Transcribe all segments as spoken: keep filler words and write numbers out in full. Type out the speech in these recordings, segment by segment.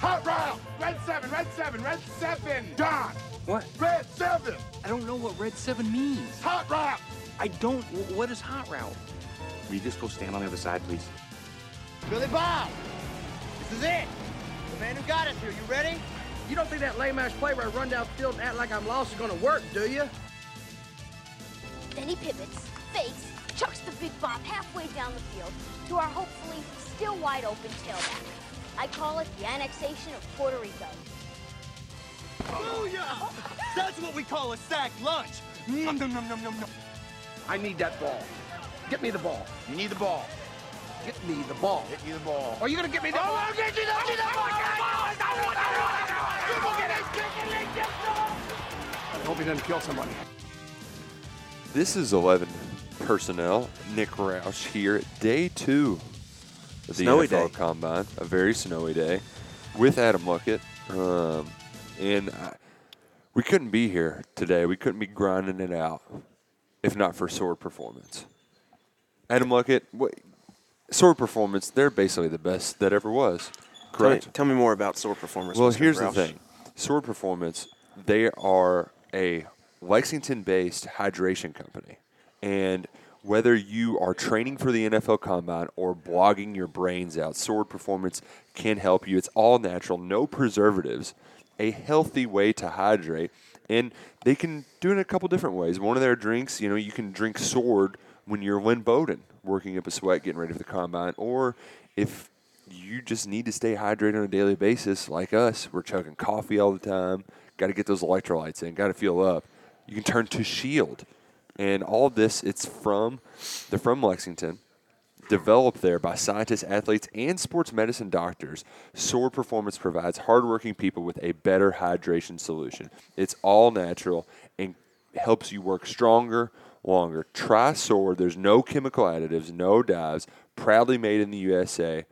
Hot route! Red seven, red seven, red seven! Don! What? Red seven! I don't know what red seven means. Hot route! I don't. What is hot route? Will you just go stand on the other side, please? Billy Bob! This is it! The man who got us here, you ready? You don't think that lame-ass play where I run down field and act like I'm lost is gonna work, do you? Then he pivots, fakes, chucks the big bomb halfway down the field to our hopefully still wide-open tailback. I call it the annexation of Puerto Rico. Booyah! That's what we call a sack lunch! Nom nom nom nom nom nom. I need that ball. Get me the ball. You need the ball. Get me the ball. Get you the ball. Are you gonna get me the ball? I'll get you the ball! I hope he doesn't kill somebody. This is eleven personnel. Nick Roush here at day two of the snowy N F L day. Combine. A very snowy day with Adam Luckett. Um, and I, we couldn't be here today. We couldn't be grinding it out if not for Sword Performance. Adam Luckett, what? Sword Performance, they're basically the best that ever was, correct? Tell me, tell me more about Sword Performance. Well, Mister here's Roush. The thing. Sword Performance, they are a Lexington-based hydration company. And whether you are training for the N F L Combine or blogging your brains out, Sword Performance can help you. It's all natural, no preservatives, a healthy way to hydrate. And they can do it in a couple different ways. One of their drinks, you know, you can drink Sword when you're Lynn Bowden, working up a sweat, getting ready for the combine, or if you just need to stay hydrated on a daily basis like us, we're chugging coffee all the time, got to get those electrolytes in, got to fuel up, you can turn to Shield. And all this, it's from, they're from Lexington, developed there by scientists, athletes, and sports medicine doctors. Sword Performance provides hardworking people with a better hydration solution. It's all natural and helps you work stronger, longer. Try Sword. There's no chemical additives, no dyes. Proudly made in the U S A.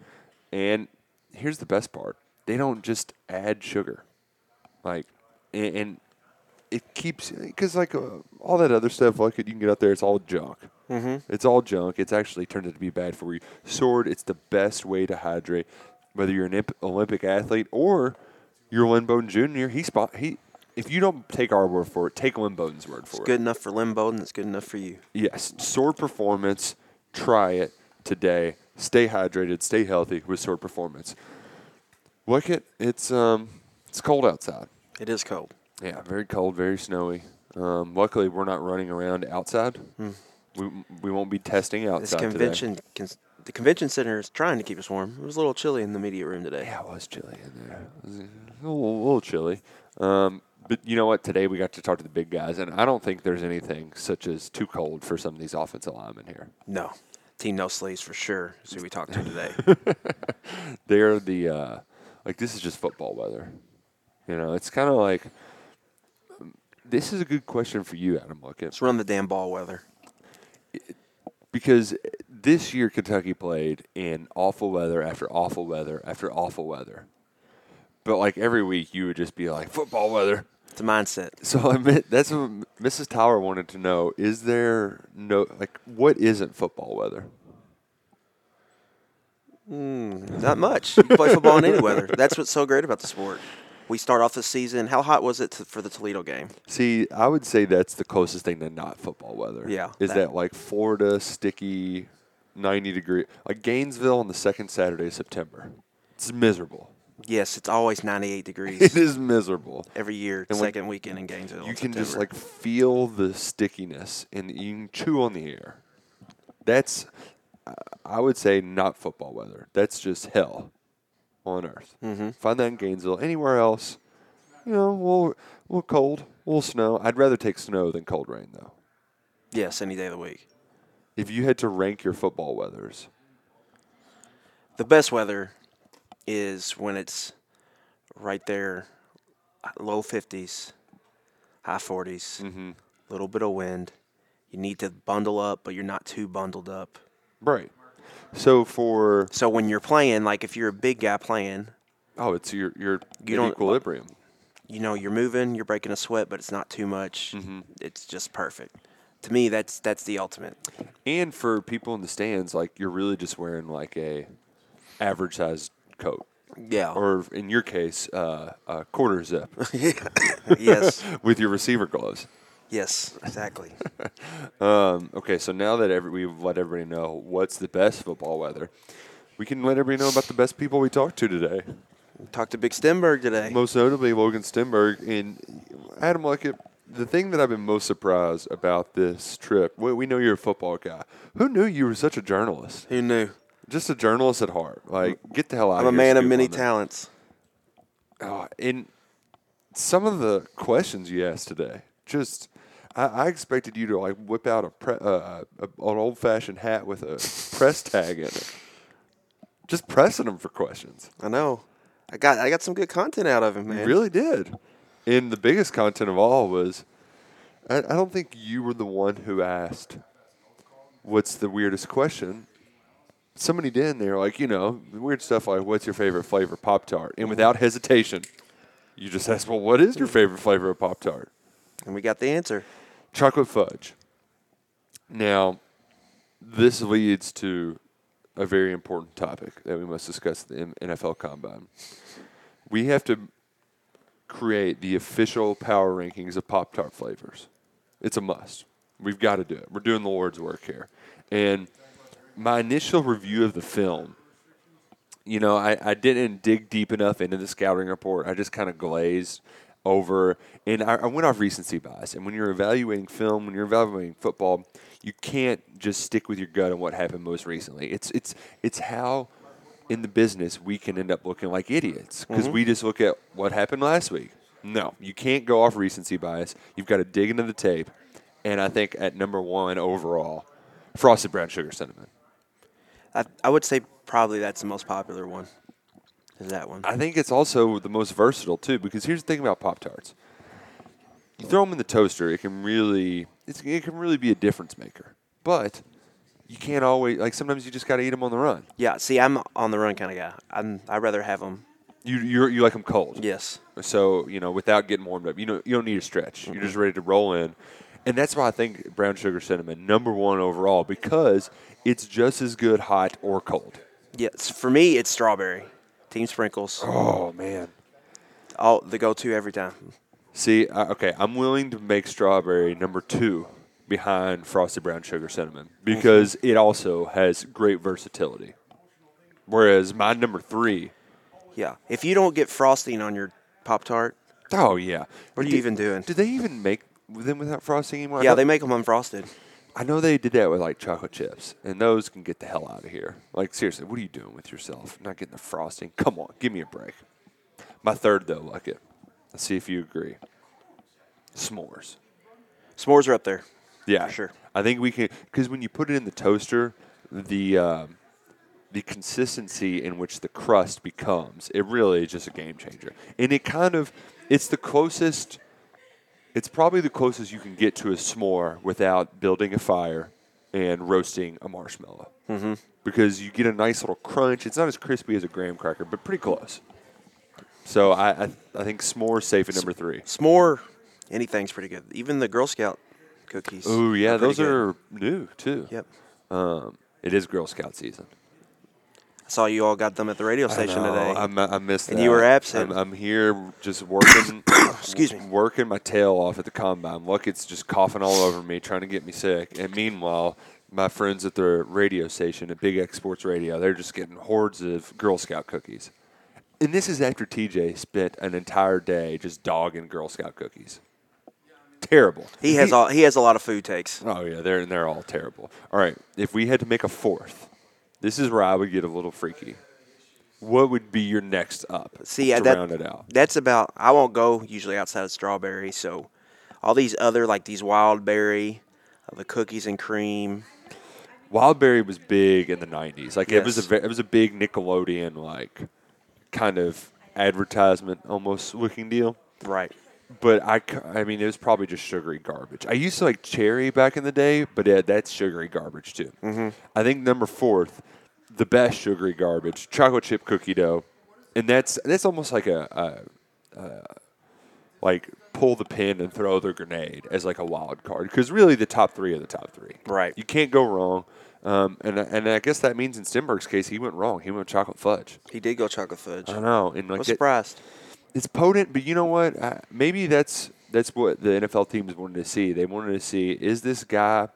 And here's the best part. They don't just add sugar. Like, and, and it keeps, because like uh, all that other stuff, like you can get out there, it's all junk. Mm-hmm. It's all junk. It's actually turned out to be bad for you. Sword, it's the best way to hydrate. Whether you're an Olympic athlete or you're Lynn Bowden Junior, he spot, he, if you don't take our word for it, take Lynn Bowden's word for it. It's good enough for Lynn Bowden. It's good enough for you. Yes. Sword Performance. Try it today. Stay hydrated. Stay healthy with Sword Performance. Look at it's um it's cold outside. It is cold. Yeah, very cold, very snowy. Um, luckily, we're not running around outside. Mm. We we won't be testing outside this convention today. Cons- the convention center is trying to keep us warm. It was a little chilly in the media room today. Yeah, it was chilly in there. It was a little, little chilly. Um, But you know what? Today we got to talk to the big guys, and I don't think there's anything such as too cold for some of these offensive linemen here. No. Team No Sleeves for sure is who we talked to today. They're the uh, – like this is just football weather. You know, it's kind of like – this is a good question for you, Adam Luckett. Let's run the damn ball weather. It, because this year Kentucky played in awful weather after awful weather after awful weather. But, like, every week you would just be like, football weather. It's a mindset. So I admit, that's what Missus Tower wanted to know. Is there no – like, what isn't football weather? Mm, not much. You can play football in any weather. That's what's so great about the sport. We start off the season. How hot was it to, for the Toledo game? See, I would say that's the closest thing to not football weather. Yeah. Is that, that like, Florida, sticky, ninety degree – like, Gainesville on the second Saturday of September. It's miserable. Yes, it's always ninety-eight degrees. It is miserable. Every year, and second when, weekend in Gainesville. You can September. Just, like, feel the stickiness, and you can chew on the air. That's, I would say, not football weather. That's just hell on earth. Mm-hmm. Find that in Gainesville. Anywhere else, you know, a little, a little cold, a little snow. I'd rather take snow than cold rain, though. Yes, any day of the week. If you had to rank your football weathers. The best weather is when it's right there, low fifties, high forties, mm-hmm. Little bit of wind. You need to bundle up, but you're not too bundled up. Right. So for so when you're playing, like if you're a big guy playing, oh, it's your your you equilibrium. You know, you're moving, you're breaking a sweat, but it's not too much. Mm-hmm. It's just perfect. To me, that's that's the ultimate. And for people in the stands, like you're really just wearing like a average size coat. Yeah. Or in your case, uh, a quarter zip. Yes. With your receiver gloves. Yes, exactly. um, okay, so now that every, we've let everybody know what's the best football weather, we can let everybody know about the best people we talked to today. We talked to Big Stenberg today. Most notably, Logan Stenberg and Adam Luckett. The thing that I've been most surprised about this trip, we, we know you're a football guy. Who knew you were such a journalist? Who knew? Just a journalist at heart. Like, get the hell out I'm of here. I'm a man of many talents. Oh, and some of the questions you asked today, just I, I expected you to like whip out a, pre, uh, a an old-fashioned hat with a press tag in it. Just pressing him for questions. I know. I got I got some good content out of him, man. You really did. And the biggest content of all was, I, I don't think you were the one who asked what's the weirdest question. Somebody did in there, like, you know, weird stuff like, what's your favorite flavor of Pop-Tart? And without hesitation, you just asked, well, what is your favorite flavor of Pop-Tart? And we got the answer. Chocolate fudge. Now, this leads to a very important topic that we must discuss at the N F L Combine. We have to create the official power rankings of Pop-Tart flavors. It's a must. We've got to do it. We're doing the Lord's work here. And my initial review of the film, you know, I, I didn't dig deep enough into the scouting report. I just kind of glazed over. And I, I went off recency bias. And when you're evaluating film, when you're evaluating football, you can't just stick with your gut on what happened most recently. It's it's it's how in the business we can end up looking like idiots because mm-hmm. we just look at what happened last week. No, you can't go off recency bias. You've got to dig into the tape. And I think at number one overall, Frosted Brown Sugar Cinnamon. I, I would say probably that's the most popular one, is that one. I think it's also the most versatile, too, because here's the thing about Pop-Tarts. You throw them in the toaster, it can really it's, it can really be a difference maker. But you can't always – like sometimes you just got to eat them on the run. Yeah, see, I'm on the run kind of guy. I'm, I'd rather have them. You you're, you like them cold? Yes. So, you know, without getting warmed up, you know, you don't need a stretch. Mm-hmm. You're just ready to roll in. And that's why I think brown sugar cinnamon, number one overall, because it's just as good hot or cold. Yes, for me, it's strawberry. Team Sprinkles. Oh, man. All, the go-to every time. See, uh, okay, I'm willing to make strawberry number two behind Frosted Brown Sugar Cinnamon because it also has great versatility, whereas my number three. Yeah, if you don't get frosting on your Pop-Tart. Oh, yeah. What are you even doing? Do they even make them without frosting anymore? Yeah, they make them unfrosted. I know they did that with, like, chocolate chips, and those can get the hell out of here. Like, seriously, what are you doing with yourself? Not getting the frosting. Come on, give me a break. My third, though, like it. Let's see if you agree. S'mores. S'mores are up there. Yeah. For sure. I think we can – because when you put it in the toaster, the um, the consistency in which the crust becomes, it really is just a game changer. And it kind of – it's the closest – It's probably the closest you can get to a s'more without building a fire and roasting a marshmallow. Mm-hmm. Because you get a nice little crunch. It's not as crispy as a graham cracker, but pretty close. So I I, I think s'more's safe at number three. S'more, anything's pretty good. Even the Girl Scout cookies. Oh, yeah, are those are good. New, too. Yep. Um, it is Girl Scout season. I saw you all got them at the radio station I know, today. I'm, I missed and that. And you were absent. I'm, I'm here just working Excuse me. working my tail off at the combine. Luckett's just coughing all over me, trying to get me sick. And meanwhile, my friends at the radio station at Big X Sports Radio, they're just getting hordes of Girl Scout cookies. And this is after T J spent an entire day just dogging Girl Scout cookies. Terrible. He has, he, all, he has a lot of food takes. Oh, yeah, they're, they're all terrible. All right, if we had to make a fourth. This is where I would get a little freaky. What would be your next up See, to that, round it out? That's about – I won't go usually outside of strawberry. So all these other, like these wild berry, the cookies and cream. Wild berry was big in the nineties. Like yes. it was a it was a big Nickelodeon like kind of advertisement almost looking deal. Right. But, I, I mean, it was probably just sugary garbage. I used to like cherry back in the day, but yeah, that's sugary garbage, too. Mm-hmm. I think number fourth, the best sugary garbage, chocolate chip cookie dough. And that's that's almost like a, a, a like pull the pin and throw the grenade as like a wild card because really the top three are the top three. Right. You can't go wrong. Um, and and I guess that means in Stenberg's case, he went wrong. He went chocolate fudge. He did go chocolate fudge. I know. And like I'm surprised. It, it's potent, but you know what? I, maybe that's that's what the N F L teams wanted to see. They wanted to see, is this guy,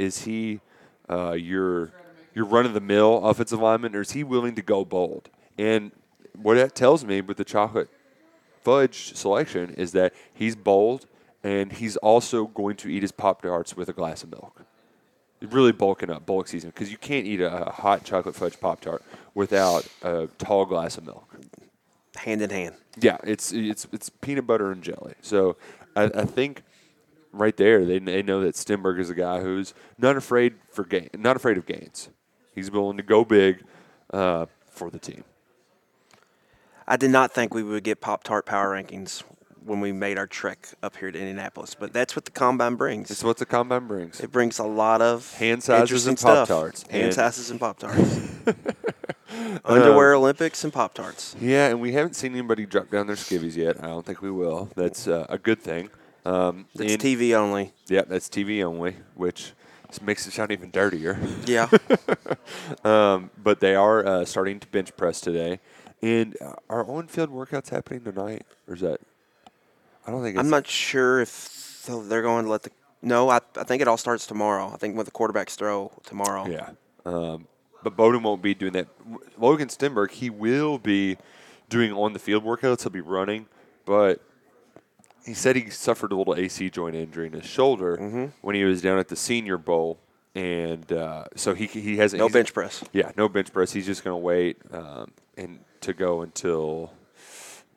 is he uh, your your run-of-the-mill offensive lineman, or is he willing to go bold? And what that tells me with the chocolate fudge selection is that he's bold, and he's also going to eat his Pop-Tarts with a glass of milk. Really bulking up, bulk season, because you can't eat a, a hot chocolate fudge Pop-Tart without a tall glass of milk. Hand in hand. Yeah, it's it's it's peanut butter and jelly. So I, I think right there they they know that Stenberg is a guy who's not afraid for gain, not afraid of gains. He's willing to go big uh, for the team. I did not think we would get Pop-Tart power rankings when we made our trek up here to Indianapolis, but that's what the Combine brings. It's what the Combine brings. It brings a lot of hand sizes and Pop-Tarts. Hand and sizes and Pop-Tarts. Underwear um, Olympics and Pop-Tarts. Yeah, and we haven't seen anybody drop down their skivvies yet. I don't think we will. That's uh, a good thing. Um, it's and, T V only. Yeah, that's T V only, which makes it sound even dirtier. Yeah. um, but they are uh, starting to bench press today. And are on-field workouts happening tonight, or is that? I don't think. It's I'm not sure if they're going to let the. No, I I think it all starts tomorrow. I think with the quarterback's throw tomorrow. Yeah. Um, but Bowden won't be doing that. Logan Stenberg, he will be doing on-the-field workouts. He'll be running, but he said he suffered a little A C joint injury in his shoulder mm-hmm. when he was down at the Senior Bowl, and uh, so he he hasn't. No bench press. Yeah, no bench press. He's just going to wait um, and. to go until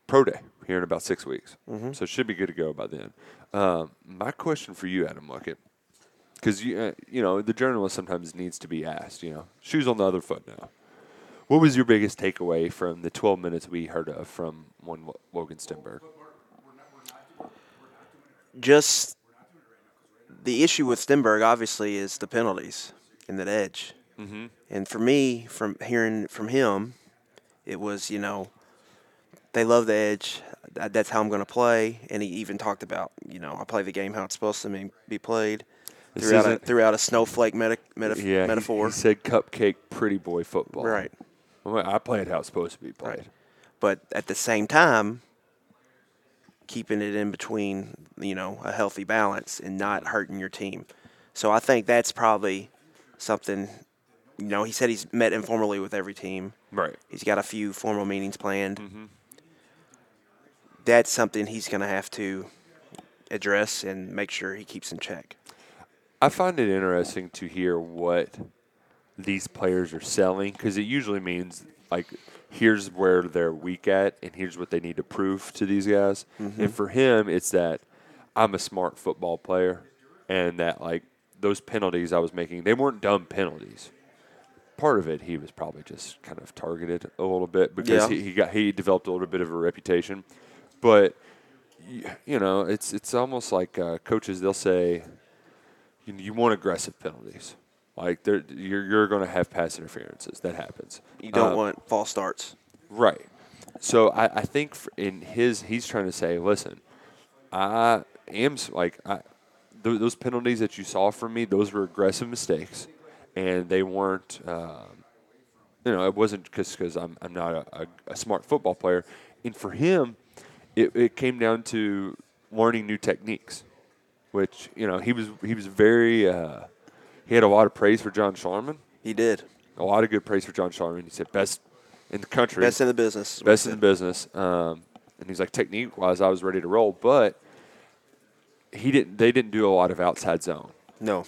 Pro Day here in about six weeks. Mm-hmm. So it should be good to go by then. Um, my question for you, Adam Luckett, because, you, uh, you know, the journalist sometimes needs to be asked, you know, shoes on the other foot now. What was your biggest takeaway from the twelve minutes we heard of from one Logan Stenberg? Just the issue with Stenberg, obviously, is the penalties and that edge. Mm-hmm. And for me, from hearing from him, it was, you know, they love the edge. That's how I'm going to play. And he even talked about, you know, I play the game how it's supposed to be played. Threw out, a, threw out a snowflake meta, meta, yeah, metaphor. He, he said cupcake pretty boy football. Right. I play it how it's supposed to be played. Right. But at the same time, keeping it in between, you know, a healthy balance and not hurting your team. So I think that's probably something. You know, he said he's met informally with every team. Right. He's got a few formal meetings planned. Mm-hmm. That's something he's going to have to address and make sure he keeps in check. I find it interesting to hear what these players are selling because it usually means, like, here's where they're weak at and here's what they need to prove to these guys. Mm-hmm. And for him, it's that I'm a smart football player and that, like, those penalties I was making, they weren't dumb penalties. Part of it, he was probably just kind of targeted a little bit because yeah. he, he got he developed a little bit of a reputation. But, you know, it's it's almost like uh, coaches, they'll say, you, you want aggressive penalties. Like, you're, you're going to have pass interferences. That happens. You don't um, want false starts. Right. So, I, I think in his, he's trying to say, listen, I am, like, I, th- those penalties that you saw from me, those were aggressive mistakes. And they weren't, um, you know, it wasn't because I'm I'm not a, a, a smart football player. And for him, it, it came down to learning new techniques, which you know he was he was very uh, he had a lot of praise for John Sharman. He did a lot of good praise for John Sharman. He said best in the country, best in the business, best in the business. Um, and he's like technique wise, I was ready to roll, but he didn't. They didn't do a lot of outside zone. No,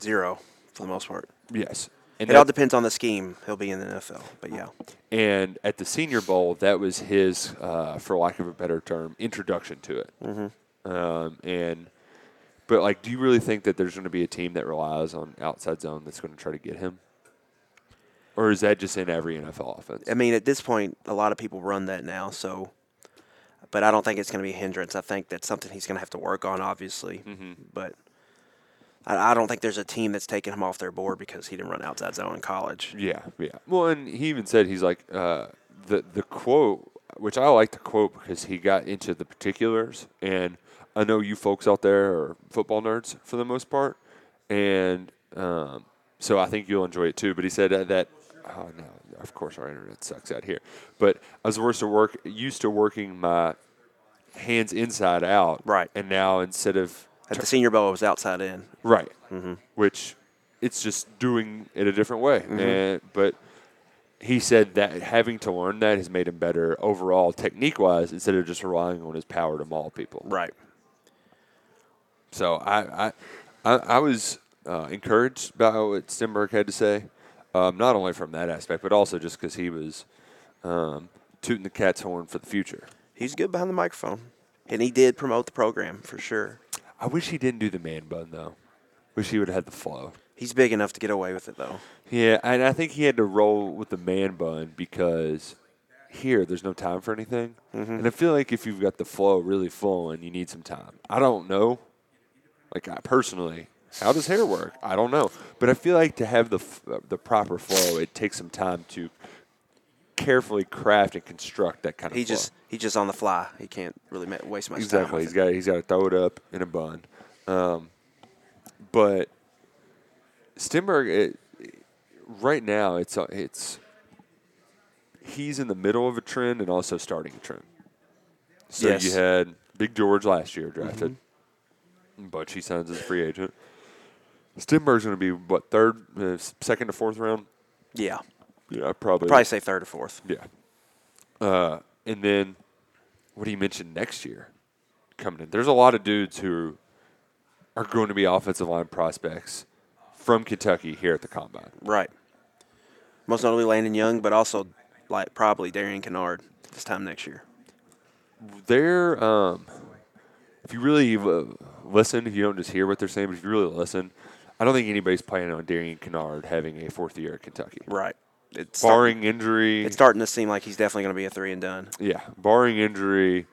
zero. For the most part. Yes. And it that, all depends on the scheme. He'll be in the N F L, but yeah. And at the Senior Bowl, that was his, uh, for lack of a better term, introduction to it. Mm-hmm. Um, and But, like, do you really think that there's going to be a team that relies on outside zone that's going to try to get him? Or is that just in every N F L offense? I mean, at this point, a lot of people run that now, so. But I don't think it's going to be a hindrance. I think that's something he's going to have to work on, obviously. Mm-hmm. But. I don't think there's a team that's taking him off their board because he didn't run outside zone in college. Yeah, yeah. Well, and he even said he's like uh, the the quote, which I like to quote because he got into the particulars. And I know you folks out there are football nerds for the most part, and um, so I think you'll enjoy it too. But he said uh, that, oh no, of course our internet sucks out here. But I was used to work used to working my hands inside out, right? And now instead of at the Senior Bowl, I was outside in, right? Mm-hmm. Which it's just doing it a different way, mm-hmm. and, but. He said that having to learn that has made him better overall technique-wise instead of just relying on his power to maul people. Right. So I I, I, I was uh, encouraged by what Stenberg had to say, um, not only from that aspect, but also just because he was um, tooting the cat's horn for the future. He's good behind the microphone, and he did promote the program for sure. I wish he didn't do the man bun, though. Wish he would have had the flow. He's big enough to get away with it, though. Yeah, and I think he had to roll with the man bun because here there's no time for anything. Mm-hmm. And I feel like if you've got the flow really flowing, you need some time. I don't know. Like, I personally, how does hair work? I don't know. But I feel like to have the the proper flow, it takes some time to carefully craft and construct that kind of he flow. Just, he's just on the fly. He can't really waste much exactly. time. Exactly. He's got, he's got to throw it up in a bun. Um, but... Stenberg, it, right now, it's it's he's in the middle of a trend and also starting a trend. So yes. You had Big George last year drafted, mm-hmm. but she signs as a free agent. Stenberg's going to be, what, third, uh, second to fourth round? Yeah. Yeah, probably. I'd probably say third or fourth. Yeah. Uh, and then what do you mention next year coming in? There's a lot of dudes who are going to be offensive line prospects from Kentucky here at the Combine. Right. Most notably Landon Young, but also like probably Darian Kennard this time next year. They're, um, if you really uh, listen, if you don't just hear what they're saying, but if you really listen, I don't think anybody's planning on Darian Kennard having a fourth year at Kentucky. Right. It's barring start- injury. It's starting to seem like he's definitely going to be a three and done. Yeah. Barring injury,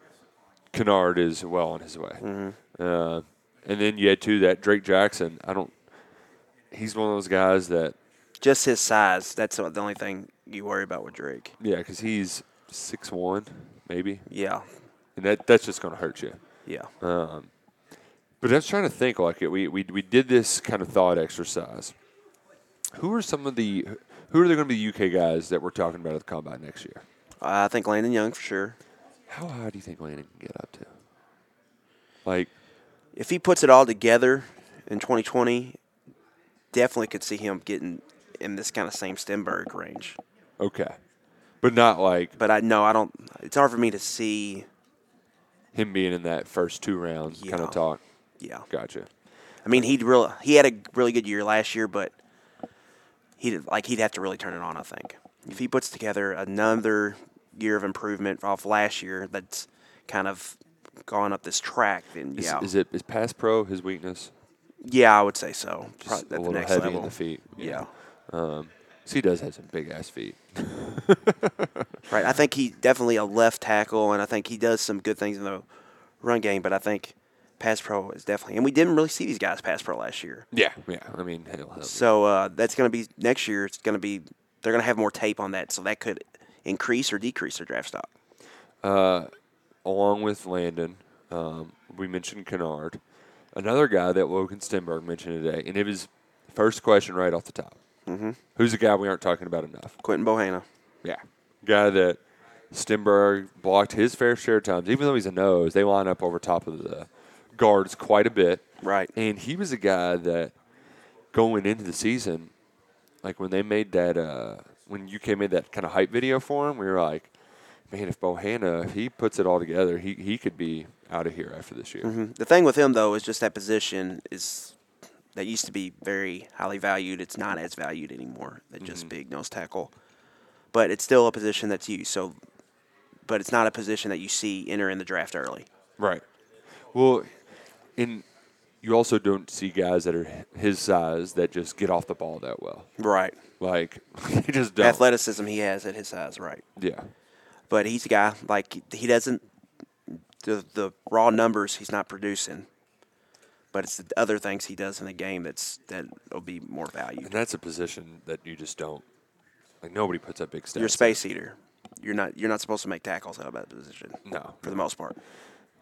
Kennard is well on his way. Mm-hmm. Uh, and then you had, too, that Drake Jackson. I don't. He's one of those guys that – just his size. That's the only thing you worry about with Drake. Yeah, because he's six one, maybe. Yeah. And that that's just going to hurt you. Yeah. Um, but I was trying to think like it. We, we we did this kind of thought exercise. Who are some of the – who are there going to be U K guys that we're talking about at the Combine next year? I think Landon Young for sure. How high do you think Landon can get up to? Like – if he puts it all together in twenty twenty – definitely could see him getting in this kind of same Stenberg range. Okay. But not like. But I know I don't. It's hard for me to see him being in that first two rounds yeah. kind of talk. Yeah. Gotcha. I mean, he'd real he had a really good year last year, but he like he'd have to really turn it on. I think if he puts together another year of improvement off last year, that's kind of gone up this track. Then yeah. Is, is it is pass pro his weakness? Yeah, I would say so. Just Probably at a the little next heavy level. In the feet. Yeah. yeah. Um, so he does have some big-ass feet. Right. I think he's definitely a left tackle, and I think he does some good things in the run game, but I think pass pro is definitely – and we didn't really see these guys pass pro last year. Yeah, yeah. I mean, he'll help. So uh, that's going to be – next year it's going to be – they're going to have more tape on that, so that could increase or decrease their draft stock. Uh, along with Landon, um, we mentioned Kennard. Another guy that Logan Stenberg mentioned today, and it was first question right off the top. Mm-hmm. Who's a guy we aren't talking about enough? Quinton Bohanna. Yeah. Guy that Stenberg blocked his fair share of times. Even though he's a nose, they line up over top of the guards quite a bit. Right. And he was a guy that going into the season, like when they made that uh, – when U K made that kind of hype video for him, we were like, man, if Bohanna, if he puts it all together, he, he could be – out of here after this year. Mm-hmm. The thing with him, though, is just that position is that used to be very highly valued. It's not as valued anymore than mm-hmm. just big nose tackle. But it's still a position that's used. So, but it's not a position that you see enter in the draft early. Right. Well, and you also don't see guys that are his size that just get off the ball that well. Right. Like, they just don't. The athleticism he has at his size, right. Yeah. But he's a guy, like, he doesn't The, the raw numbers he's not producing, but it's the other things he does in the game that's that'll be more valued. And that's a position that you just don't like. Nobody puts up big stats. You're a space eater. You're not. You're not supposed to make tackles out of that position. No, for the most part.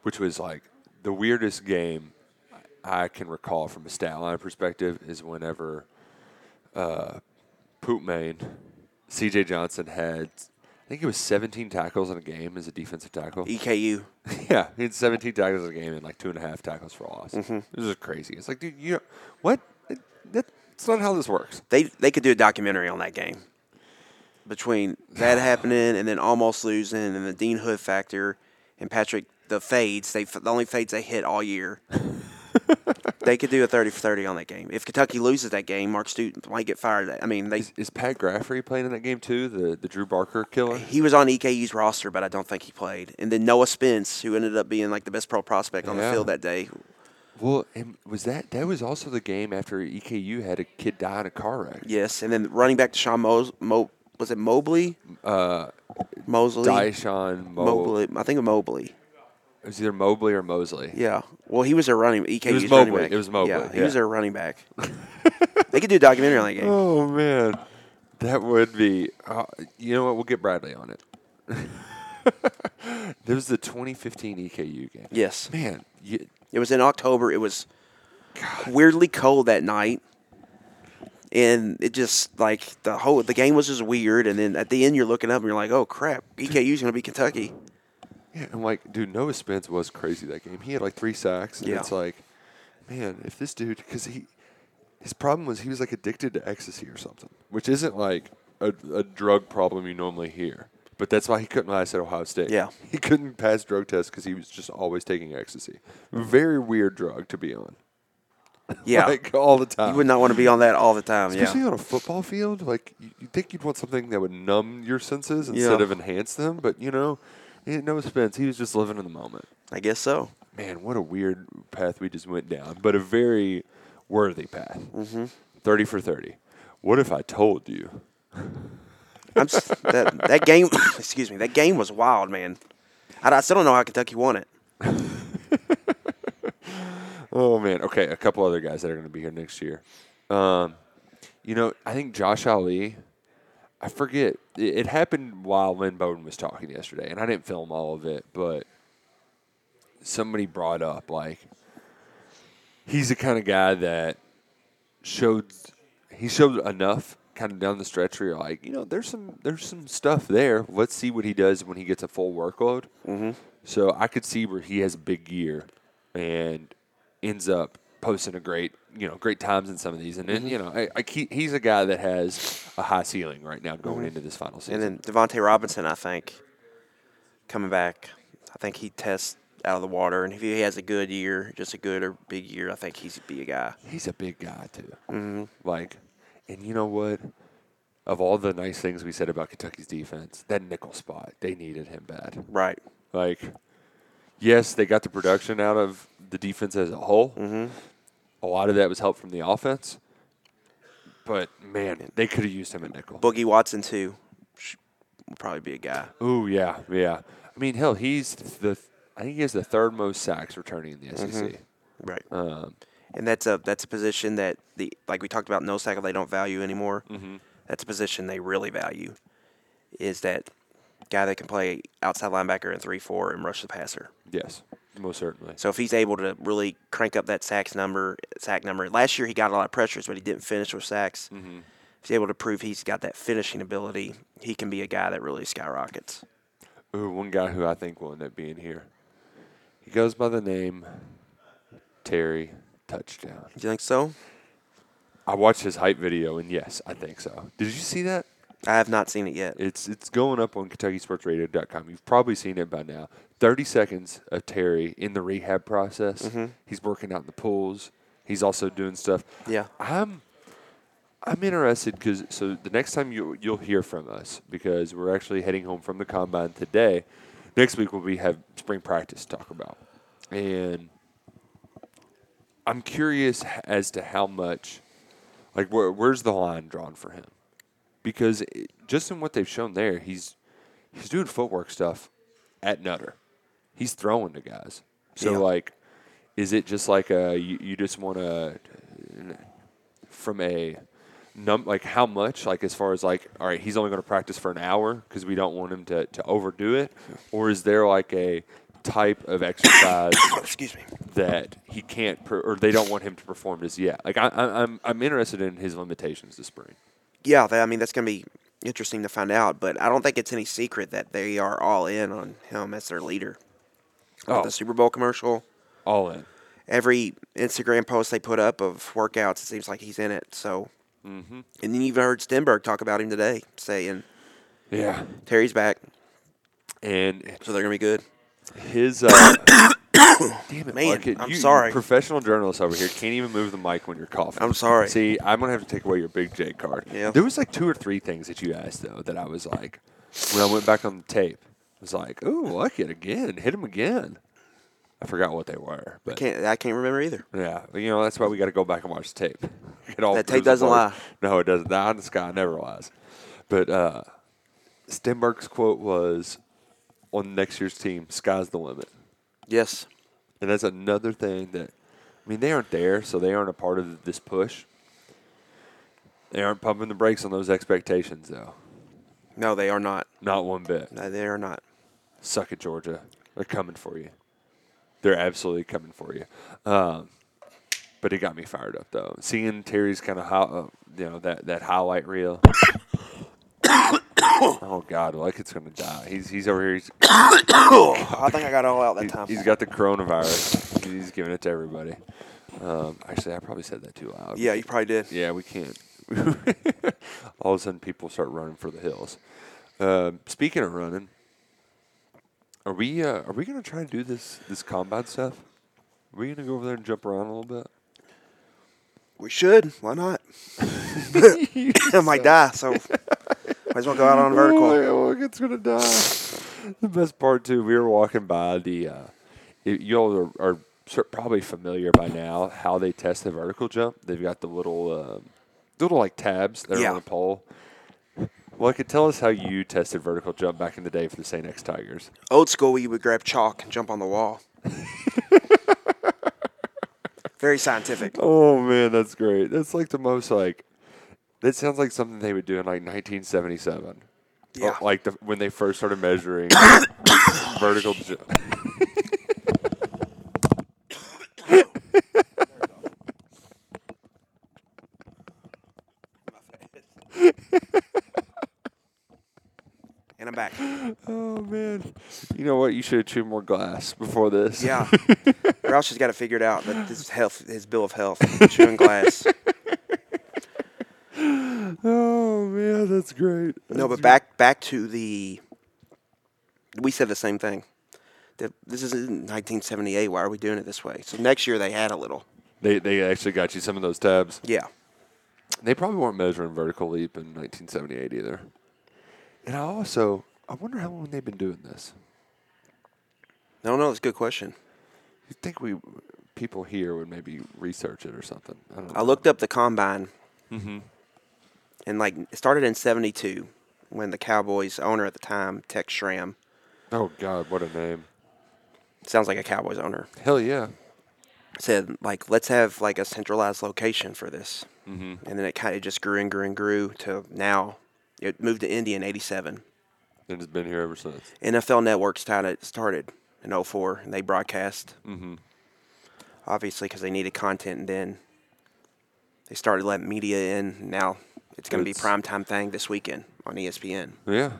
Which was like the weirdest game I can recall from a stat line perspective is whenever uh, Poop Main, C J. Johnson had, I think it was seventeen tackles in a game as a defensive tackle. E K U. Yeah, he had seventeen tackles in a game and like two and a half tackles for loss. Mm-hmm. This is crazy. It's like, dude, you know, what? That's not how this works. They they could do a documentary on that game. Between that happening and then almost losing and the Dean Hood factor and Patrick, the fades, they the only fades they hit all year. They could do a thirty for thirty on that game. If Kentucky loses that game, Mark Stoops might get fired. I mean, they is, is Pat Graffrey playing in that game too? The the Drew Barker killer. He was on E K U's roster, but I don't think he played. And then Noah Spence, who ended up being like the best pro prospect on yeah. the field that day. Well, and was that that was also the game after E K U had a kid die in a car wreck? Yes, and then running back DeShawn Mobley. Mo, was it Mobley? Uh, Mosley. DeShawn Mo- Mobley. I think of Mobley. It was either Mobley or Mosley. Yeah. Well, he was their running back. It was Mobley. It was Mobley. Yeah, he yeah. was their running back. They could do a documentary on that game. Oh, man. That would be uh, – you know what? We'll get Bradley on it. There was the twenty fifteen E K U game. Yes. Man. You, it was in October. It was God. weirdly cold that night. And it just, like, the whole – the game was just weird. And then at the end, you're looking up and you're like, oh, crap. E K U's going to be Kentucky. Yeah, I'm like, dude, Noah Spence was crazy that game. He had like three sacks. And yeah. It's like, man, if this dude, because he, his problem was he was like addicted to ecstasy or something, which isn't like a, a drug problem you normally hear. But that's why he couldn't last at Ohio State. Yeah. He couldn't pass drug tests because he was just always taking ecstasy. Very weird drug to be on. Yeah. Like all the time. You would not want to be on that all the time, Especially yeah. Especially on a football field. Like, you'd think you'd want something that would numb your senses instead yeah. of enhance them. But, you know. No Spence. He was just living in the moment. I guess so. Man, what a weird path we just went down, but a very worthy path. Mm-hmm. thirty for thirty. What if I told you? I'm just, that that game. Excuse me. That game was wild, man. I, I still don't know how Kentucky won it. Oh man. Okay, a couple other guys that are going to be here next year. Um, you know, I think Josh Ali. I forget. It happened while Lynn Bowden was talking yesterday, and I didn't film all of it, but somebody brought up, like, he's the kind of guy that showed he showed enough kind of down the stretch where you're like, you know, there's some there's some stuff there. Let's see what he does when he gets a full workload. Mm-hmm. So I could see where he has a big year and ends up posting a great, you know, great times in some of these. And then, you know, I, I keep, he's a guy that has a high ceiling right now going into this final season. And then Devontae Robinson, I think, coming back, I think he tests out of the water. And if he has a good year, just a good or big year, I think he's be a guy. He's a big guy, too. Mm-hmm. Like, and you know what? Of all the nice things we said about Kentucky's defense, that nickel spot, they needed him bad. Right. Like, yes, they got the production out of the defense as a whole. Mm-hmm. A lot of that was help from the offense. But, man, they could have used him at nickel. Boogie Watson, too, would probably be a guy. Ooh, yeah, yeah. I mean, hell, he's the – I think he has the third most sacks returning in the S E C. Mm-hmm. Right. Um, and that's a that's a position that, the like we talked about, nose tackle they don't value anymore. Mm-hmm. That's a position they really value is that guy that can play outside linebacker in three four and rush the passer. Yes. Most certainly. So if he's able to really crank up that sacks number, sack number. Last year he got a lot of pressures, but he didn't finish with sacks. Mm-hmm. If he's able to prove he's got that finishing ability, he can be a guy that really skyrockets. Ooh, one guy who I think will end up being here. He goes by the name Terry Touchdown. Do you think so? I watched his hype video, and yes, I think so. Did you see that? I have not seen it yet. It's it's going up on Kentucky Sports Radio dot com. You've probably seen it by now. thirty seconds of Terry in the rehab process. Mm-hmm. He's working out in the pools. He's also doing stuff. Yeah. I'm I'm interested because so the next time you, you'll hear from us because we're actually heading home from the Combine today. Next week we'll be, have spring practice to talk about. And I'm curious as to how much, like where, where's the line drawn for him? Because it, just in what they've shown there, he's he's doing footwork stuff at Nutter. He's throwing to guys. So, yeah. like, is it just like a, you, you just want to, from a, num like how much, like as far as like, all right, he's only going to practice for an hour because we don't want him to, to overdo it? Or is there like a type of exercise excuse me. that he can't per- or they don't want him to perform as yet. Like I, I, I'm, I'm interested in his limitations this spring. Yeah, I mean that's going to be interesting to find out, but I don't think it's any secret that they are all in on him as their leader. Like oh. The Super Bowl commercial, all in. Every Instagram post they put up of workouts, it seems like he's in it. So, mm-hmm. And then you've heard Stenberg talk about him today, saying, "Yeah, Terry's back," and so they're gonna be good. His uh, damn it, man! Market, I'm you, sorry, professional journalist over here can't even move the mic when you're coughing. I'm sorry. See, I'm gonna have to take away your Big J card. Yeah. There was like two or three things that you asked though that I was like, when I went back on the tape, I was like, "Ooh, like it again, hit him again." I forgot what they were, but I can't, I can't remember either. Yeah, you know that's why we got to go back and watch the tape. It all that tape doesn't apart. lie. No, it doesn't. The eye in the sky never lies. But uh, Stenberg's quote was, "On next year's team, sky's the limit." Yes, and that's another thing that, I mean, they aren't there, so they aren't a part of this push. They aren't pumping the brakes on those expectations, though. No, they are not. Not one bit. No, they are not. Suck it, Georgia. They're coming for you. They're absolutely coming for you, um, but it got me fired up though. Seeing Terry's kind of how uh, you know that, that highlight reel. Oh God, like it's gonna die. He's he's over here. He's I think I got it all out that he's, time. He's got the coronavirus. He's giving it to everybody. Um, actually, I probably said that too loud. Yeah, you probably did. Yeah, we can't. All of a sudden, people start running for the hills. Uh, speaking of running. Are we uh, are we gonna try and do this this combine stuff? Are we gonna go over there and jump around a little bit? We should. Why not? I might die, so might as well go out on a vertical. Oh, look, it's gonna die. The best part too, we were walking by the. Uh, you all are, are probably familiar by now how they test the vertical jump. They've got the little um, little like tabs that are yeah. on the pole. Well, could tell us how you tested vertical jump back in the day for the Saint-X Tigers. Old school, you would grab chalk and jump on the wall. Very scientific. Oh, man, that's great. That's like the most, like, that sounds like something they would do in, like, nineteen seventy-seven. Yeah. Oh, like the, when they first started measuring vertical jump. And I'm back. Oh, man. You know what? You should have chewed more glass before this. Yeah. Roush has got to figure it out. But this is health, his bill of health, chewing glass. Oh, man, that's great. That's no, but great. back back to the – we said the same thing. That this is in nineteen seventy-eight. Why are we doing it this way? So next year they had a little. They they actually got you some of those tabs. Yeah. They probably weren't measuring vertical leap in nineteen seventy-eight either. And I also, I wonder how long they've been doing this. I don't know. That's a good question. You'd think we, people here would maybe research it or something. I don't know. I looked up the combine. Mm-hmm. And, like, it started in seventy-two when the Cowboys owner at the time, Tex Schramm. Oh, God, what a name. Sounds like a Cowboys owner. Hell, yeah. Said, like, let's have, like, a centralized location for this. Mm-hmm. And then it kind of just grew and grew and grew to now. It moved to Indy in eighty-seven. And it's been here ever since. N F L Network started in oh four, and they broadcast. Mm-hmm. Obviously, because they needed content, and then they started letting media in. Now it's going to be a primetime thing this weekend on E S P N. Yeah.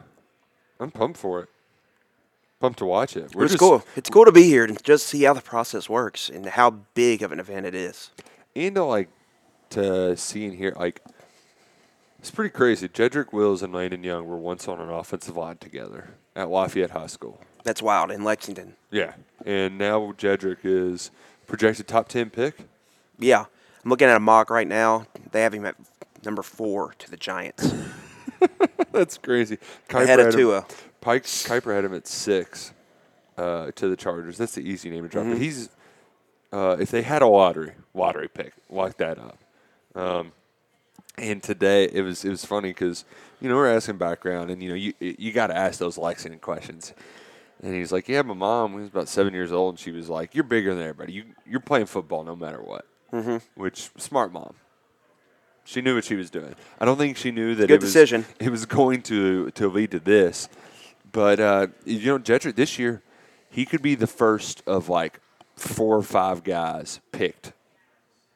I'm pumped for it. Pumped to watch it. We're it's just, cool. It's cool to be here and just see how the process works and how big of an event it is. And to, like, to see and hear, like, it's pretty crazy. Jedrick Wills and Landon Young were once on an offensive line together at Lafayette High School. That's wild, in Lexington. Yeah, and now Jedrick is projected top ten pick. Yeah, I'm looking at a mock right now. They have him at number four to the Giants. That's crazy. Kuiper ahead of Tua. Pike Kuiper had him at six uh, to the Chargers. That's the easy name to drop. Mm-hmm. But he's uh, if they had a lottery lottery pick, lock that up. Um, And today it was it was funny because you know we're asking background and you know you you got to ask those Lexington questions, and he's like, yeah, my mom was about seven years old and she was like, you're bigger than everybody, you you're playing football no matter what, mm-hmm. which smart mom, she knew what she was doing. I don't think she knew that good it was decision. It was going to to lead to this, but uh, you know Jedrick this year he could be the first of like four or five guys picked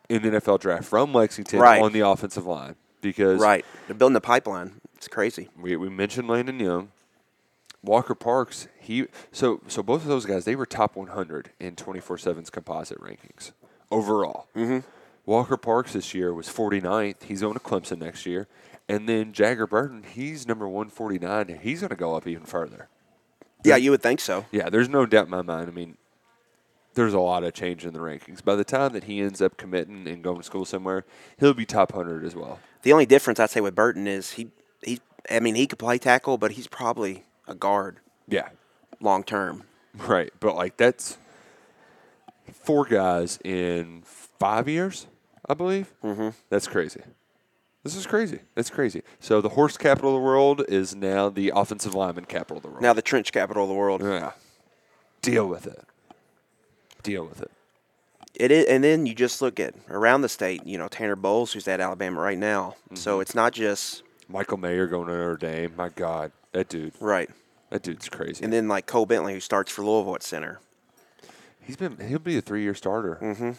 in the N F L draft from Lexington right. on the offensive line. Because right. They're building the pipeline. It's crazy. We we mentioned Landon Young. Walker Parks, he so so both of those guys, they were top one hundred in twenty-four seven's composite rankings overall. Mm-hmm. Walker Parks this year was forty-ninth. He's going to Clemson next year. And then Jagger Burton, he's number one forty-nine. He's going to go up even further. Yeah, you would think so. Yeah, there's no doubt in my mind. I mean, there's a lot of change in the rankings. By the time that he ends up committing and going to school somewhere, he'll be top one hundred as well. The only difference I'd say with Burton is he, he I mean, he could play tackle, but he's probably a guard. Yeah. Long term. Right, but like that's four guys in five years, I believe. Mm-hmm. That's crazy. This is crazy. That's crazy. So the horse capital of the world is now the offensive lineman capital of the world. Now the trench capital of the world. Yeah. Deal with it. Deal with it. It is, and then you just look at around the state, you know, Tanner Bowles, who's at Alabama right now. Mm-hmm. So it's not just Michael Mayer going to Notre Dame. My God, that dude. Right. That dude's crazy. And then like Cole Bentley, who starts for Louisville at center. He's been he'll be a three-year starter mm-hmm.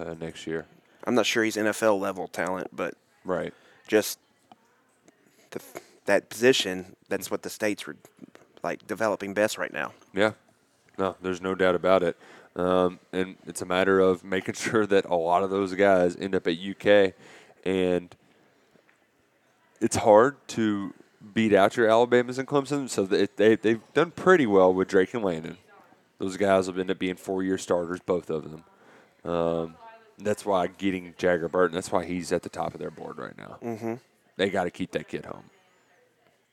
uh, next year. I'm not sure he's N F L level talent, but right. Just the, that position, that's what the state's re- like developing best right now. Yeah. No, there's no doubt about it. Um, and it's a matter of making sure that a lot of those guys end up at U K. And it's hard to beat out your Alabamas and Clemson. So they, they, they've done pretty well with Drake and Landon. Those guys will end up being four-year starters, both of them. Um, that's why getting Jagger Burton, that's why he's at the top of their board right now. Mm-hmm. They got to keep that kid home.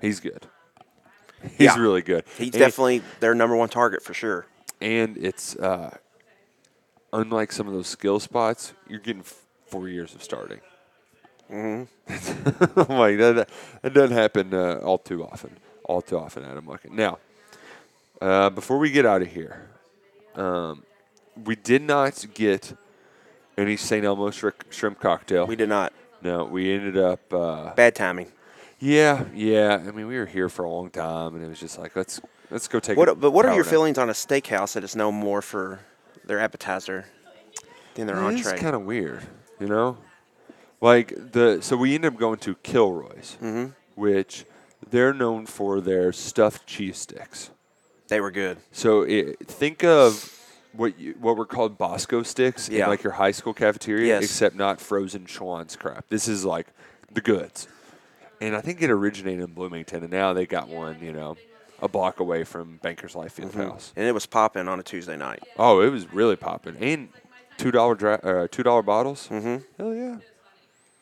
He's good. He's yeah. really good. He's and, definitely their number one target for sure. And it's uh, unlike some of those skill spots, you're getting f- four years of starting. Mm-hmm. Like that, that doesn't happen uh, all too often. All too often, Adam Luckett. Now, uh, before we get out of here, um, we did not get any Saint Elmo shrimp cocktail. We did not. No, we ended up uh, bad timing. Yeah, yeah. I mean, we were here for a long time, and it was just like let's. Let's go take. What, a but what are your down. feelings on a steakhouse that is known more for their appetizer than their entree? It's kind of weird, you know. Like the so we ended up going to Kilroy's, mm-hmm. which they're known for their stuffed cheese sticks. They were good. So it, think of what you, what were called Bosco sticks yeah. in like your high school cafeteria, yes. except not frozen Schwan's crap. This is like the goods, and I think it originated in Bloomington, and now they got one, you know. A block away from Bankers Life Field mm-hmm. House, and it was popping on a Tuesday night. Oh, it was really popping, and two dollar dra- uh, two dollar bottles. Mm-hmm. Hell yeah!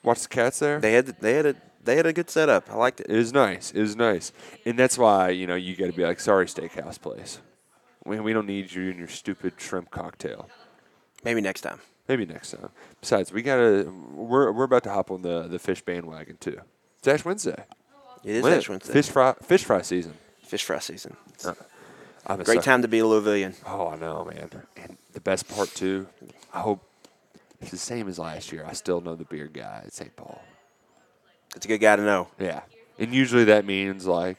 Watch the Cats there. They had the, they had a they had a good setup. I liked it. It was nice. It was nice, and that's why you know you got to be like, sorry, steakhouse place, we we don't need you and your stupid shrimp cocktail. Maybe next time. Maybe next time. Besides, we gotta we're we're about to hop on the the fish bandwagon too. It's Ash Wednesday. It is Ash Wednesday. Fish fry fish fry season. Fish fry season. Uh, I'm a Great sucker. time to be a Louisvillian. Oh, I know, man. And the best part, too, I hope it's the same as last year. I still know the beer guy at Saint Paul. It's a good guy to know. Yeah. And usually that means, like,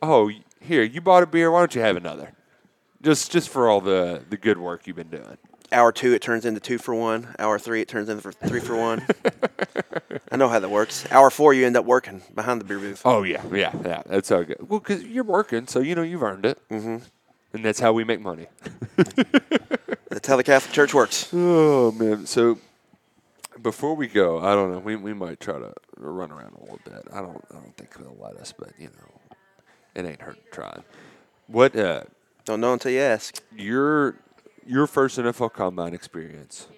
oh, here, you bought a beer. Why don't you have another? Just just for all the, the good work you've been doing. Hour two, it turns into two for one. Hour three, it turns into three for one. I know how that works. Hour four, you end up working behind the beer booth. Oh, yeah, yeah, yeah. That's how good. Well, because you're working, so you know you've earned it. Mm-hmm. And that's how we make money. That's how the Catholic Church works. Oh, man. So before we go, I don't know. We we might try to run around a little bit. I don't I don't think they'll let us, but, you know, it ain't hurt trying. What? Uh, don't know until you ask. You're... Your first N F L Combine experience,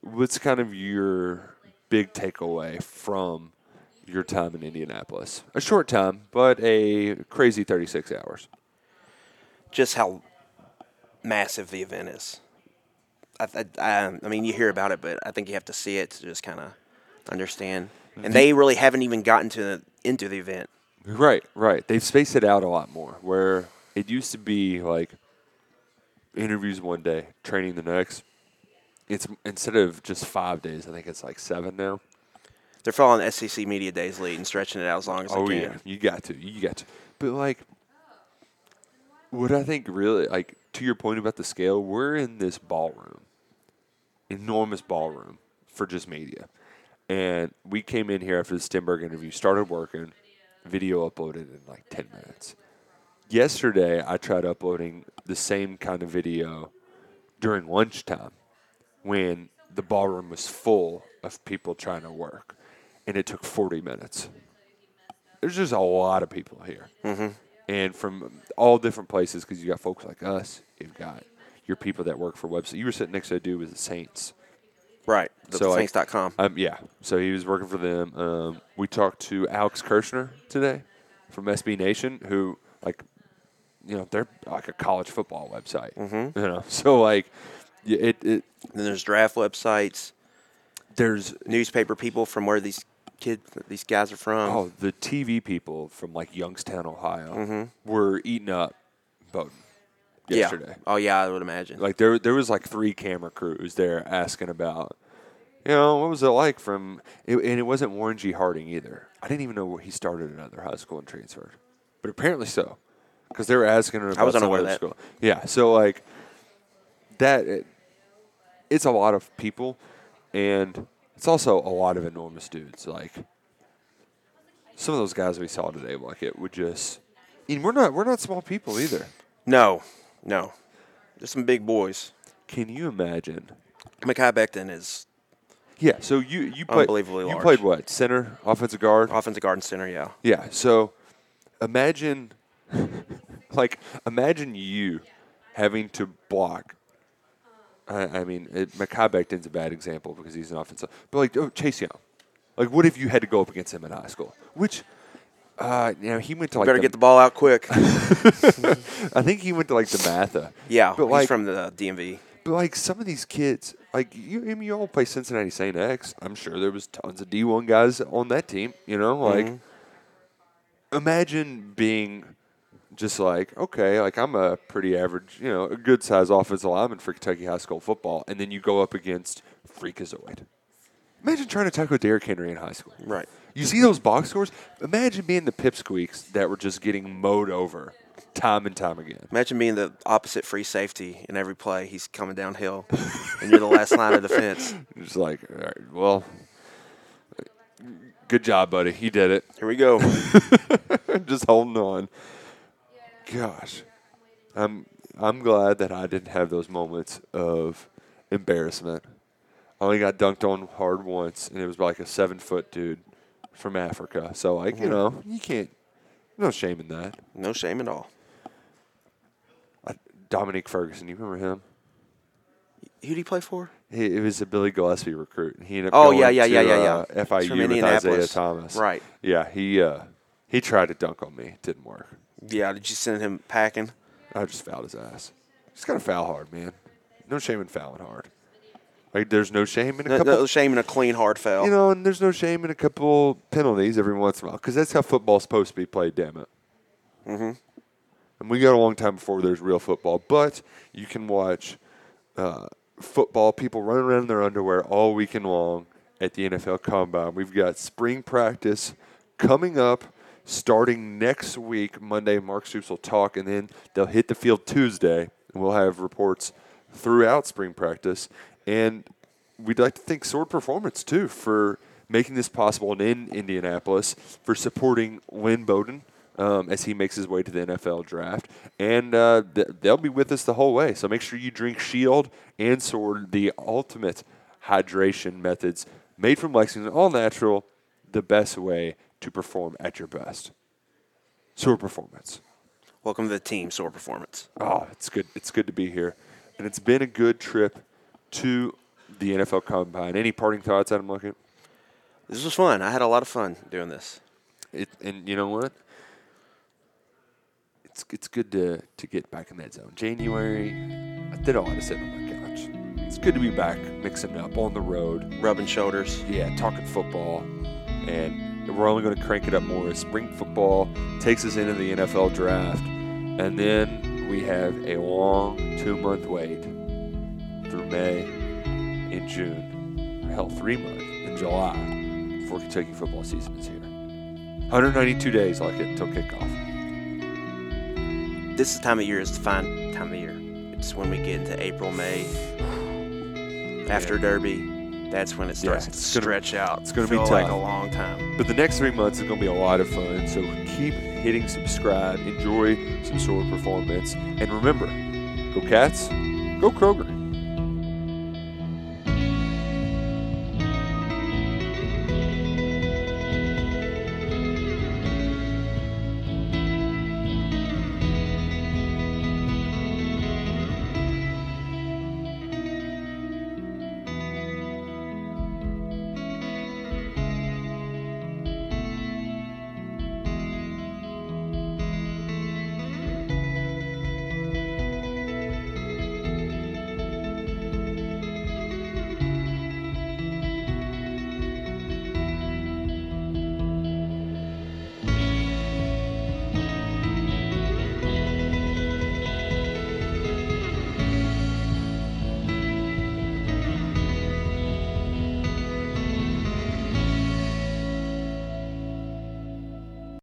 what's kind of your big takeaway from your time in Indianapolis? A short time, but a crazy thirty-six hours. Just how massive the event is. I, I, I mean, you hear about it, but I think you have to see it to just kind of understand. And they really haven't even gotten to the, into the event. Right, right. They've spaced it out a lot more, where it used to be like – interviews one day, training the next. It's instead of just five days, I think it's like seven now. They're following S E C Media Days lead and stretching it out as long as oh they can. Oh, yeah. You got to. You got to. But, like, what I think really, like, to your point about the scale, we're in this ballroom, enormous ballroom for just media. And we came in here after the Stenberg interview, started working, video uploaded in like ten minutes. Yesterday, I tried uploading the same kind of video during lunchtime when the ballroom was full of people trying to work, and it took forty minutes. There's just a lot of people here. Mm-hmm. And from all different places, because you got folks like us, you've got your people that work for websites. You were sitting next to a dude with the Saints. Right, the so Saints dot com. I, um, yeah, so he was working for them. Um, we talked to Alex Kirshner today from S B Nation, who, like, you know, they're like a college football website. Mm-hmm. You know, so, like, it, it – then there's draft websites. There's newspaper people from where these kids, these guys are from. Oh, the T V people from, like, Youngstown, Ohio, mm-hmm. were eating up Bowden. Yesterday. Yeah. Oh, yeah, I would imagine. Like, there there was, like, three camera crews there asking about, you know, what was it like from it, – and it wasn't Warren G. Harding either. I didn't even know where he started another high school and transferred. But apparently so, because they were asking him about some other school. Yeah, so, like, that it, – it's a lot of people, and it's also a lot of enormous dudes. Like, some of those guys we saw today, like, it would just – and we're not we're not small people either. No. No. There's some big boys. Can you imagine? Mekhi Becton is yeah, so you, you played, unbelievably large. You played what? Center, offensive guard? Offensive guard and center, yeah. Yeah, so imagine like imagine you having to block. I, I mean, it, Mekhi Becton's a bad example because he's an offensive. But like oh, Chase Young. Like what if you had to go up against him in high school? Which Uh, you know, he went to like better the get the ball out quick. I think he went to like the Matha. Yeah, but he's like, from the D M V. But like some of these kids, like you, I mean, you all play Cincinnati Saint-X. I'm sure there was tons of D one guys on that team. You know, like mm-hmm. imagine being just like okay, like I'm a pretty average, you know, a good size offensive lineman for Kentucky high school football, and then you go up against Freakazoid. Imagine trying to tackle Derrick Henry in high school. Right. You see those box scores? Imagine being the pipsqueaks that were just getting mowed over time and time again. Imagine being the opposite free safety in every play. He's coming downhill, and you're the last line of defense. It's like, all right, well, good job, buddy. He did it. Here we go. Just holding on. Gosh. I'm, I'm glad that I didn't have those moments of embarrassment. I only got dunked on hard once, and it was by like a seven-foot dude from Africa. So, like, you know, you can't – no shame in that. No shame at all. I, Dominique Ferguson, you remember him? Who did he play for? He, it was a Billy Gillespie recruit. He ended up oh, going yeah, yeah, to yeah, yeah, yeah. Uh, F I U with Isaiah Thomas. Right. Yeah, he uh, he tried to dunk on me. It didn't work. Yeah, did you send him packing? I just fouled his ass. He's got to foul hard, man. No shame in fouling hard. Like, there's no shame in a no, couple. No shame in a clean, hard foul. You know, and there's no shame in a couple penalties every once in a while because that's how football's supposed to be played, damn it. Mm-hmm. And we got a long time before there's real football. But you can watch uh, football, people running around in their underwear all weekend long at the N F L Combine. We've got spring practice coming up starting next week. Monday, Mark Stoops will talk, and then they'll hit the field Tuesday, and we'll have reports throughout spring practice. And we'd like to thank Sword Performance, too, for making this possible and in Indianapolis, for supporting Lynn Bowden um, as he makes his way to the N F L draft. And uh, th- they'll be with us the whole way. So make sure you drink Shield and Sword, the ultimate hydration methods made from Lexington, all natural, the best way to perform at your best. Sword Performance. Welcome to the team, Sword Performance. Oh, it's good. It's good to be here. And it's been a good trip to the N F L Combine. Any parting thoughts, Adam Luckett? This was fun. I had a lot of fun doing this. It, and you know what? It's it's good to to get back in that zone. January, I did all I had to sit on my couch. It's good to be back, mixing up on the road. Rubbing shoulders. Yeah, talking football. And we're only going to crank it up more. Spring football takes us into the N F L draft. And then we have a long two-month wait. Through May and June, or hell, three months in July before Kentucky football season is here. one hundred ninety-two days like it until kickoff. this time of year is the fine time of year. It's when we get into April, May, after Derby. That's when it starts yeah, to stretch gonna, out. It's going to be tough. Like a long time. But the next three months is going to be a lot of fun. So keep hitting subscribe. Enjoy some Sword Performance. And remember, go Cats, go Kroger.